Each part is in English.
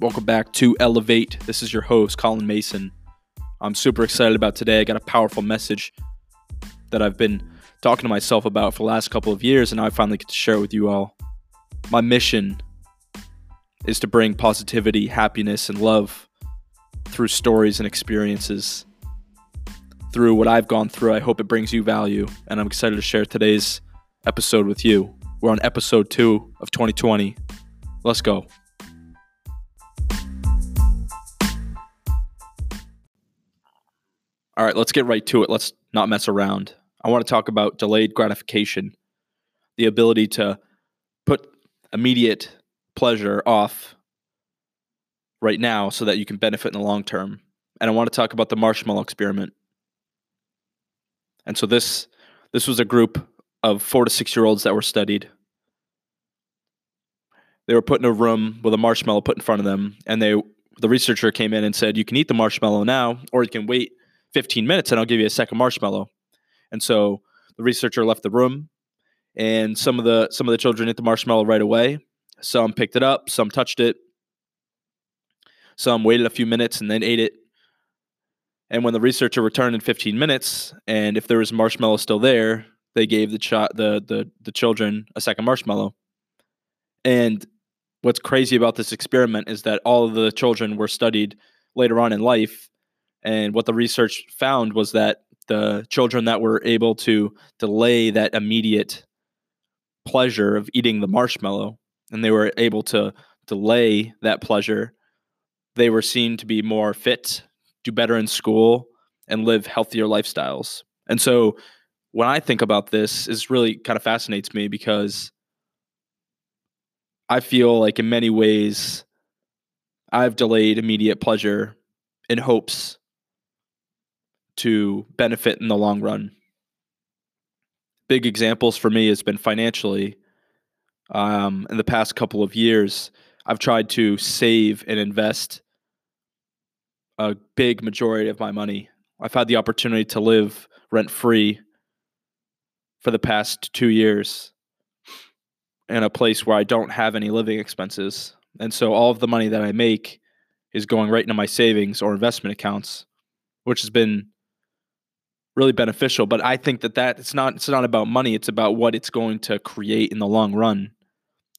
Welcome back to Elevate. This is your host, Colin Mason. I'm super excited about today. I got a powerful message that I've been talking to myself about for the last couple of years, and now I finally get to share it with you all. My mission is to bring positivity, happiness, and love through stories and experiences. Through what I've gone through, I hope it brings you value, and I'm excited to share today's episode with you. We're on episode 2 of 2020. Let's go. All right, let's get right to it. Let's not mess around. I want to talk about delayed gratification, the ability to put immediate pleasure off right now so that you can benefit in the long term. And I want to talk about the marshmallow experiment. And so this was a group of 4 to 6-year-olds that were studied. They were put in a room with a marshmallow put in front of them, and the researcher came in and said, you can eat the marshmallow now, or you can wait 15 minutes and I'll give you a second marshmallow. And so the researcher left the room, and some of the children ate the marshmallow right away. Some picked it up, some touched it, some waited a few minutes and then ate it. And when the researcher returned in 15 minutes, and if there was marshmallow still there, they gave the children a second marshmallow. And what's crazy about this experiment is that all of the children were studied later on in life, and what the research found was that the children that were able to delay that immediate pleasure of eating the marshmallow, and they were able to delay that pleasure, they were seen to be more fit, do better in school, and live healthier lifestyles. And so when I think about this, it really kind of fascinates me, because I feel like in many ways I've delayed immediate pleasure in hopes to benefit in the long run. Big examples for me has been financially. In the past couple of years, I've tried to save and invest a big majority of my money. I've had the opportunity to live rent-free for the past 2 years in a place where I don't have any living expenses. And so all of the money that I make is going right into my savings or investment accounts, which has been really beneficial. But I think that it's not about money. It's about what it's going to create in the long run.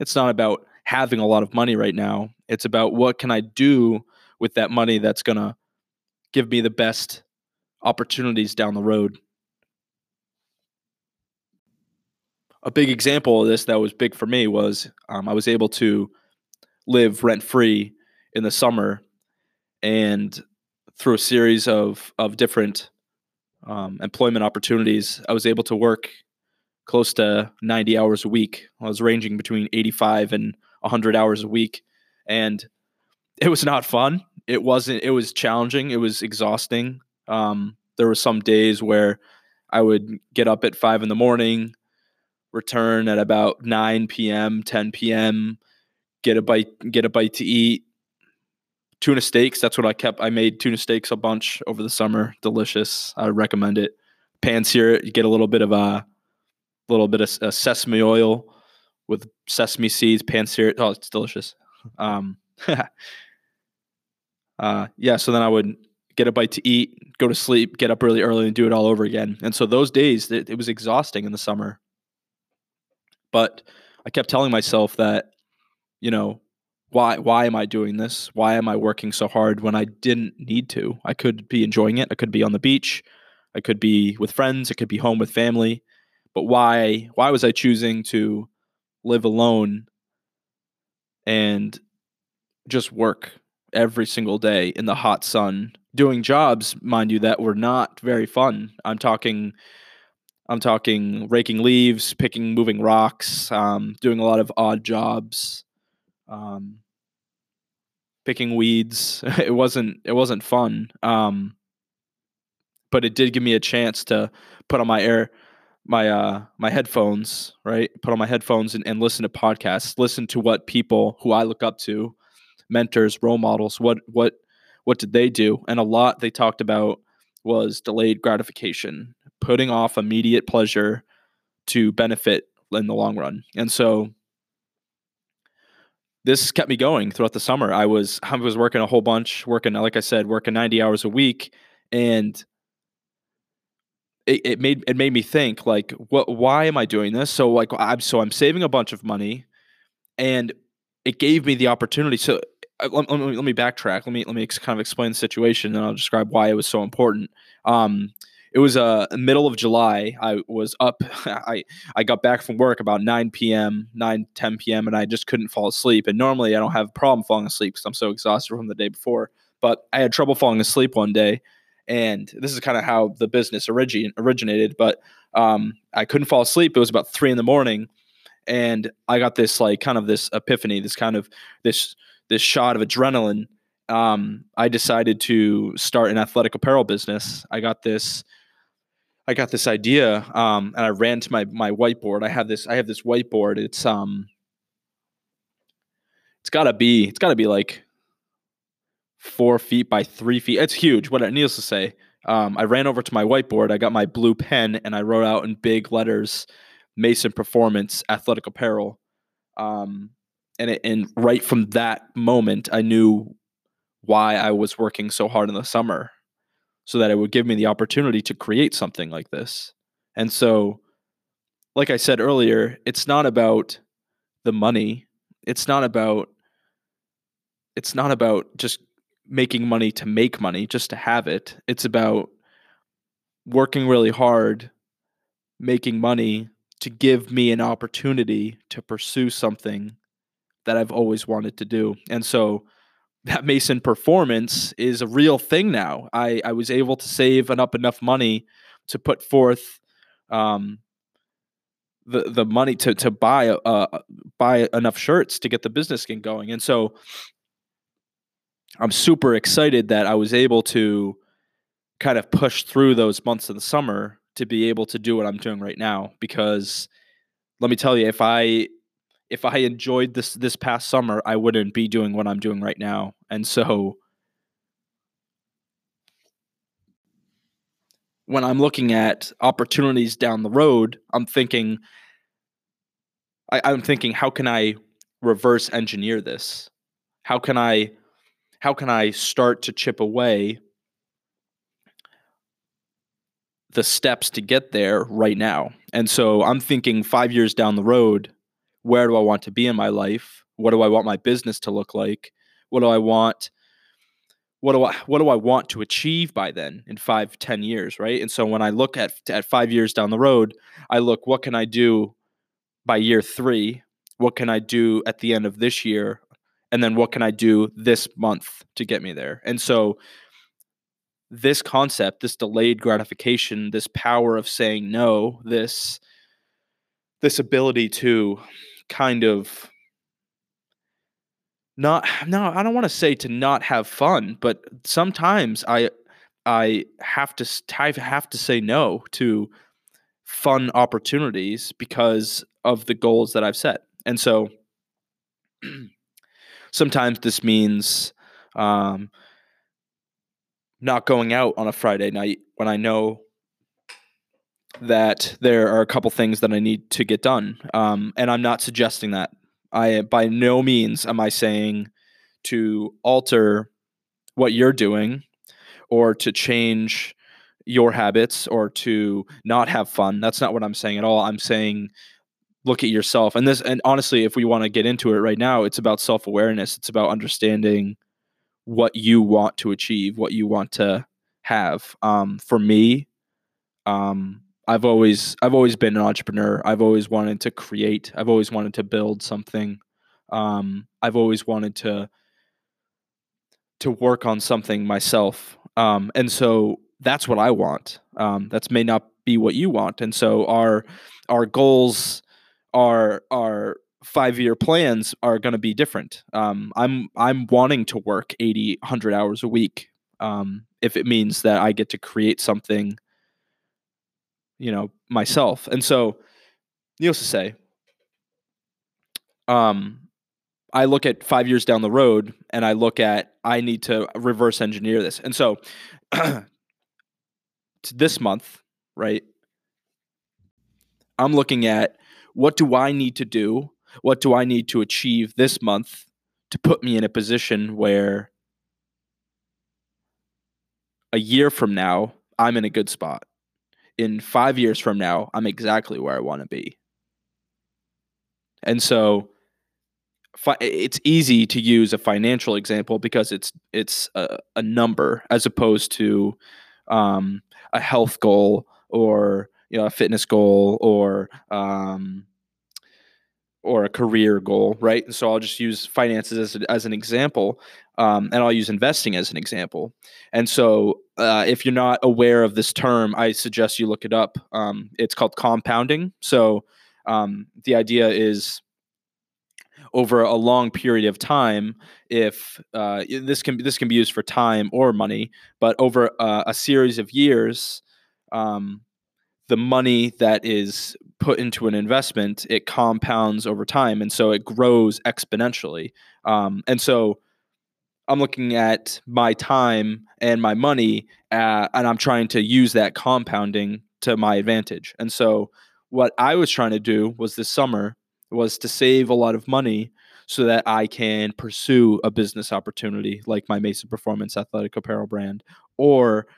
It's not about having a lot of money right now. It's about what can I do with that money that's going to give me the best opportunities down the road. A big example of this that was big for me was I was able to live rent-free in the summer, and through a series of different employment opportunities, I was able to work close to 90 hours a week. I was ranging between 85 and 100 hours a week, and it was not fun. It was challenging. It was exhausting. There were some days where I would get up at 5 in the morning, return at about 9 p.m., 10 p.m., get a bite to eat. Tuna steaks, that's what I kept. I made tuna steaks a bunch over the summer. Delicious. I recommend it. Pan-sear it. You get a little bit of sesame oil with sesame seeds. Pan-sear it. Oh, it's delicious. So then I would get a bite to eat, go to sleep, get up really early, and do it all over again. And so those days, it was exhausting in the summer. But I kept telling myself that, why am I doing this? Why am I working so hard when I didn't need to? I could be enjoying it. I could be on the beach. I could be with friends. I could be home with family. But why was I choosing to live alone and just work every single day in the hot sun, doing jobs, mind you, that were not very fun? I'm talking raking leaves, moving rocks, doing a lot of odd jobs, picking weeds. It wasn't fun. But it did give me a chance to put on my headphones, right? Put on my headphones and listen to podcasts, listen to what people who I look up to, mentors, role models, what did they do? And a lot they talked about was delayed gratification, putting off immediate pleasure to benefit in the long run. And so this kept me going throughout the summer. I was working a whole bunch, working 90 hours a week, and it made me think, like, why am I doing this? So like I'm saving a bunch of money, and it gave me the opportunity. So let me backtrack. Let me kind of explain the situation, and I'll describe why it was so important. It was middle of July. I was up. I got back from work about 9 p.m., 10 p.m., and I just couldn't fall asleep. And normally I don't have a problem falling asleep because I'm so exhausted from the day before. But I had trouble falling asleep one day, and this is kind of how the business originated. But I couldn't fall asleep. It was about 3 a.m, and I got this like kind of this epiphany, this shot of adrenaline. I decided to start an athletic apparel business. I got this idea, and I ran to my whiteboard. I have this whiteboard. It's gotta be like 4 feet by 3 feet. It's huge. What needless to say, I ran over to my whiteboard. I got my blue pen and I wrote out in big letters, Mason Performance Athletic Apparel. And right from that moment, I knew why I was working so hard in the summer, so that it would give me the opportunity to create something like this. And so, like I said earlier, it's not about the money. It's not about just making money to make money, just to have it. It's about working really hard, making money to give me an opportunity to pursue something that I've always wanted to do. And so that Mason Performance is a real thing now. I was able to save enough money to put forth the money to buy enough shirts to get the business going. And so I'm super excited that I was able to kind of push through those months of the summer to be able to do what I'm doing right now. Because let me tell you, if I enjoyed this past summer, I wouldn't be doing what I'm doing right now. And so when I'm looking at opportunities down the road, I'm thinking, how can I reverse engineer this? How can I start to chip away the steps to get there right now? And so I'm thinking 5 years down the road, where do I want to be in my life? What do I want my business to look like? What do I want to achieve by then in 5, 10 years, right? And so when I look at 5 years down the road, I look, what can I do by year 3? What can I do at the end of this year? And then what can I do this month to get me there? And so this concept, this delayed gratification, this power of saying no, this ability to kind of I don't want to say to not have fun, but sometimes I have to say no to fun opportunities because of the goals that I've set. And so sometimes this means not going out on a Friday night when I know that there are a couple things that I need to get done. And I'm not suggesting that. By no means am I saying to alter what you're doing or to change your habits or to not have fun. That's not what I'm saying at all. I'm saying look at yourself. And honestly, if we want to get into it right now, it's about self-awareness. It's about understanding what you want to achieve, what you want to have. For me, I've always been an entrepreneur. I've always wanted to create. I've always wanted to build something. I've always wanted to work on something myself. And so that's what I want. That may not be what you want. And so our goals, our 5-year plans are going to be different. I'm wanting to work 80, 100 hours a week. If it means that I get to create something, myself. And so needless to say, I look at 5 years down the road and I look at, I need to reverse engineer this. And so this month, right, I'm looking at what do I need to do? What do I need to achieve this month to put me in a position where a year from now, I'm in a good spot. In 5 years from now, I'm exactly where I want to be. And so it's easy to use a financial example because it's a number as opposed to a health goal or, you know, a fitness goal or a career goal, right? And so I'll just use finances as an example, and I'll use investing as an example. And so if you're not aware of this term, I suggest you look it up. It's called compounding. So the idea is, over a long period of time, if this can be used for time or money, but over a series of years, the money that is put into an investment, it compounds over time, and so it grows exponentially. And so I'm looking at my time and my money, and I'm trying to use that compounding to my advantage. And so what I was trying to do was this summer was to save a lot of money so that I can pursue a business opportunity like my Mason Performance Athletic Apparel brand, and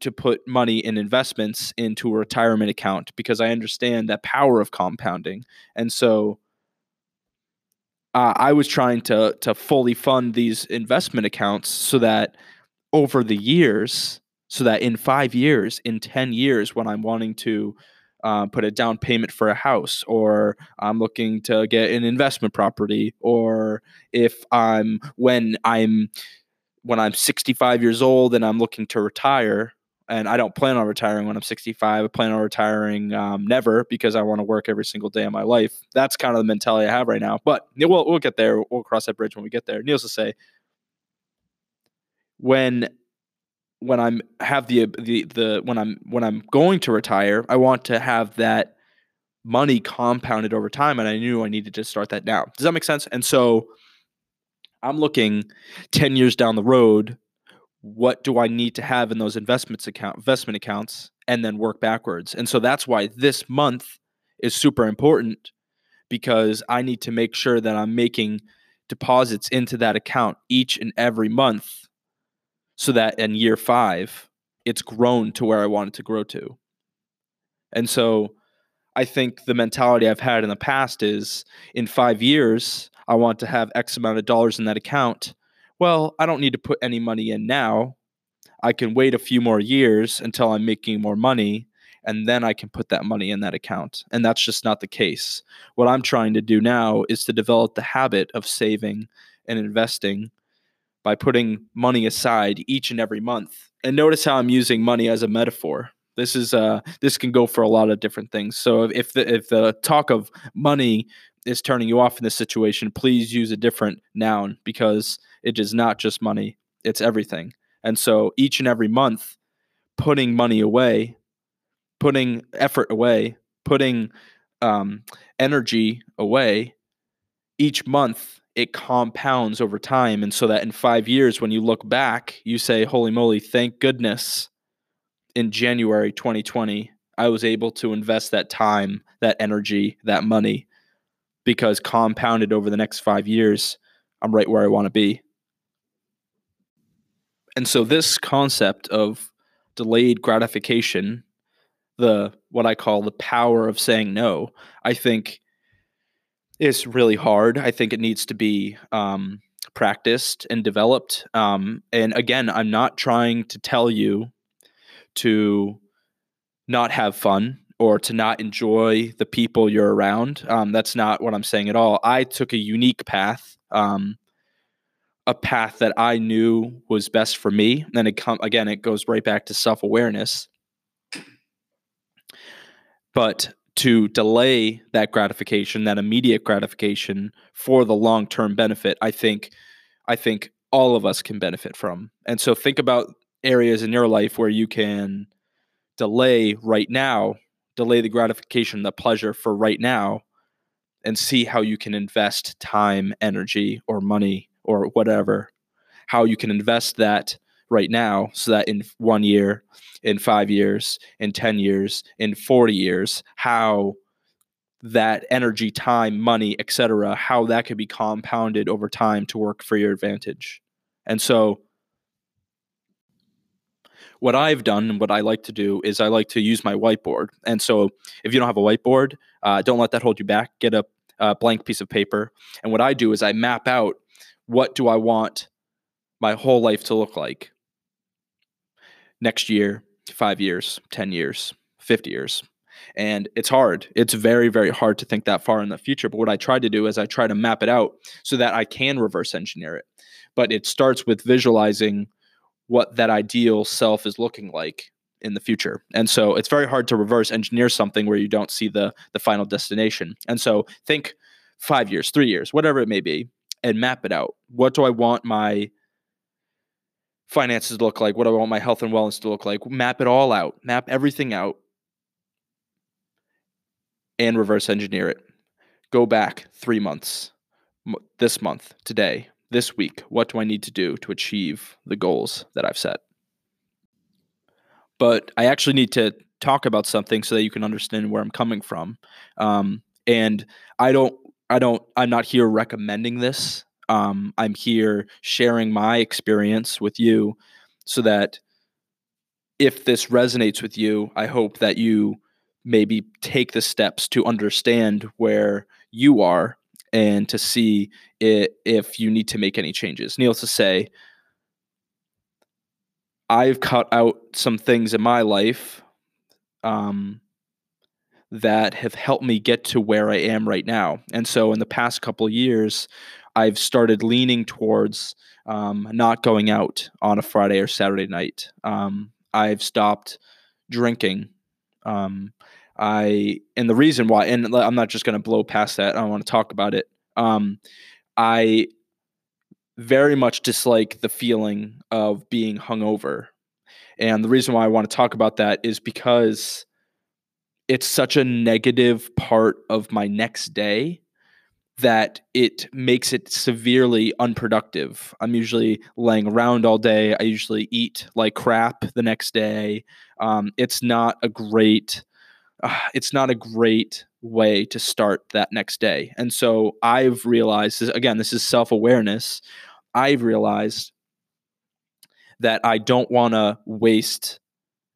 to put money in investments into a retirement account, because I understand that power of compounding. And so I was trying to fully fund these investment accounts so that over the years, so that in 5 years, in 10 years, when I'm wanting to put a down payment for a house, or I'm looking to get an investment property, or if when I'm 65 years old and I'm looking to retire, and I don't plan on retiring when I'm 65, I plan on retiring never, because I want to work every single day of my life. That's kind of the mentality I have right now, but we'll get there. We'll cross that bridge when we get there. Needless to say, when I'm going to retire, I want to have that money compounded over time, and I knew I needed to start that now. Does that make sense? And so I'm looking 10 years down the road, what do I need to have in those investment accounts, and then work backwards. And so that's why this month is super important, because I need to make sure that I'm making deposits into that account each and every month, so that in year 5, it's grown to where I want it to grow to. And so I think the mentality I've had in the past is, in 5 years, I want to have X amount of dollars in that account. Well, I don't need to put any money in now. I can wait a few more years until I'm making more money, and then I can put that money in that account. And that's just not the case. What I'm trying to do now is to develop the habit of saving and investing by putting money aside each and every month. And notice how I'm using money as a metaphor. This is this can go for a lot of different things. So if the talk of money is turning you off in this situation, please use a different noun, because it is not just money, it's everything. And so each and every month, putting money away, putting effort away, putting energy away, each month, it compounds over time. And so that in 5 years, when you look back, you say, holy moly, thank goodness in January 2020, I was able to invest that time, that energy, that money, because compounded over the next 5 years, I'm right where I want to be. And so this concept of delayed gratification, what I call the power of saying no, I think it's really hard. I think it needs to be practiced and developed. And again, I'm not trying to tell you to not have fun or to not enjoy the people you're around. That's not what I'm saying at all. I took a unique path, a path that I knew was best for me. And it goes right back to self-awareness. But to delay that gratification, that immediate gratification, for the long-term benefit, I think all of us can benefit from. And so think about areas in your life where you can delay right now, delay the gratification, the pleasure for right now, and see how you can invest time, energy, or money, or whatever, how you can invest that right now, so that in 1 year, in 5 years, in 10 years, in 40 years, how that energy, time, money, etc., how that could be compounded over time to work for your advantage. And so what I've done and what I like to do is I like to use my whiteboard. And so if you don't have a whiteboard, don't let that hold you back. Get a blank piece of paper. And what I do is I map out, what do I want my whole life to look like? Next year, 5 years, 10 years, 50 years. And it's hard. It's very, very hard to think that far in the future. But what I try to do is I try to map it out so that I can reverse engineer it. But it starts with visualizing what that ideal self is looking like in the future. And so it's very hard to reverse engineer something where you don't see the final destination. And so think 5 years, 3 years, whatever it may be, and map it out. What do I want my finances to look like? What do I want my health and wellness to look like? Map it all out. Map everything out. And reverse engineer it. Go back 3 months, this month, today, this week. What do I need to do to achieve the goals that I've set? But I actually need to talk about something so that you can understand where I'm coming from. And I'm not here recommending this. I'm here sharing my experience with you so that if this resonates with you, I hope that you maybe take the steps to understand where you are and to see if you need to make any changes. Needless to say, I've cut out some things in my life that have helped me get to where I am right now. And so in the past couple of years, I've started leaning towards not going out on a Friday or Saturday night. I've stopped drinking. And the reason why, and I'm not just going to blow past that. I want to talk about it. I very much dislike the feeling of being hungover. And the reason why I want to talk about that is because it's such a negative part of my next day that it makes it severely unproductive. I'm usually laying around all day. I usually eat like crap the next day. It's not a great way to start that next day. And so I've realized, again, this is self-awareness. I've realized that I don't want to waste,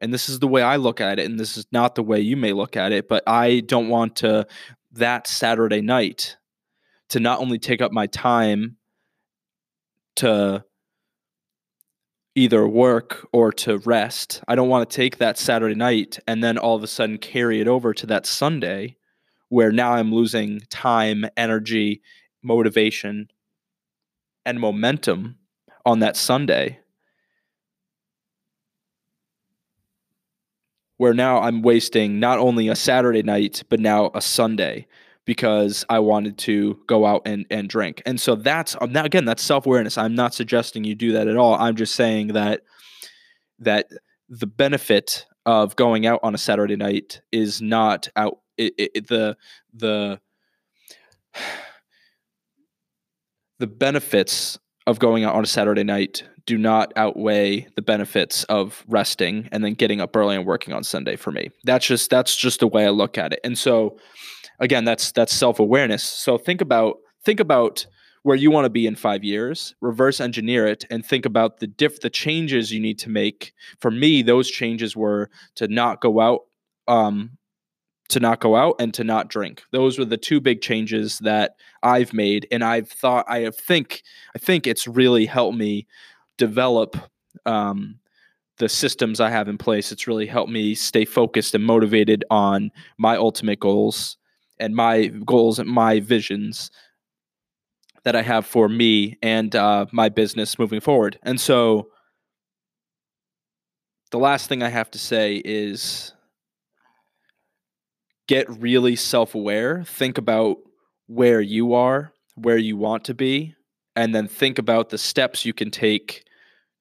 and this is the way I look at it, and this is not the way you may look at it, but I don't want to, that Saturday night, to not only take up my time to either work or to rest. I don't want to take that Saturday night and then all of a sudden carry it over to that Sunday where now I'm losing time, energy, motivation, and momentum on that Sunday where now I'm wasting not only a Saturday night, but now a Sunday because I wanted to go out and drink. And so that's self-awareness. I'm not suggesting you do that at all. I'm just saying that the benefit of going out on a Saturday night is not out. The benefits of going out on a Saturday night do not outweigh the benefits of resting and then getting up early and working on Sunday for me. That's just the way I look at it. And so again, that's self-awareness. So think about where you want to be in 5 years, reverse engineer it, and think about the changes you need to make. For me, those changes were to not go out and to not drink. Those were the two big changes that I've made, and I think it's really helped me develop the systems I have in place. It's really helped me stay focused and motivated on my ultimate goals and my goals and my visions that I have for me and my business moving forward. And so the last thing I have to say is get really self-aware. Think about where you are, where you want to be, and then think about the steps you can take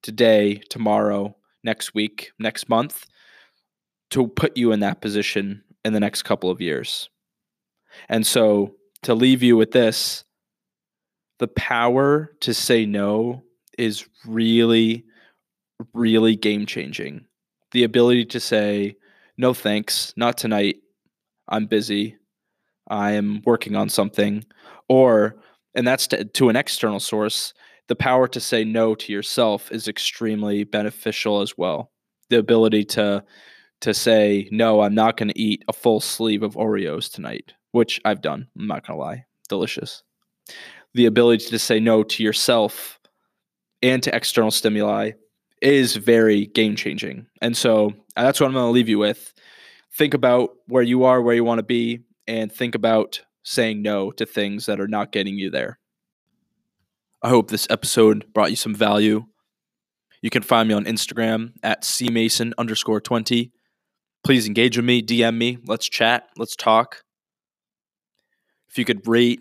today, tomorrow, next week, next month to put you in that position in the next couple of years. And so to leave you with this, the power to say no is really, really game-changing. The ability to say, no thanks, not tonight, I'm busy, I'm working on something, or, and that's to an external source, the power to say no to yourself is extremely beneficial as well. The ability to say, no, I'm not going to eat a full sleeve of Oreos tonight, which I've done. I'm not going to lie. Delicious. The ability to say no to yourself and to external stimuli is very game-changing. And so that's what I'm going to leave you with. Think about where you are, where you want to be, and think about saying no to things that are not getting you there. I hope this episode brought you some value. You can find me on Instagram at cmason_20. Please engage with me, DM me. Let's chat. Let's talk. If you could rate,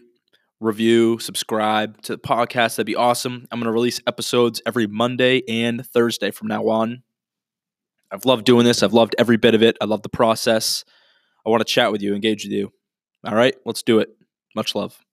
review, subscribe to the podcast, that'd be awesome. I'm going to release episodes every Monday and Thursday from now on. I've loved doing this. I've loved every bit of it. I love the process. I want to chat with you, engage with you. All right, let's do it. Much love.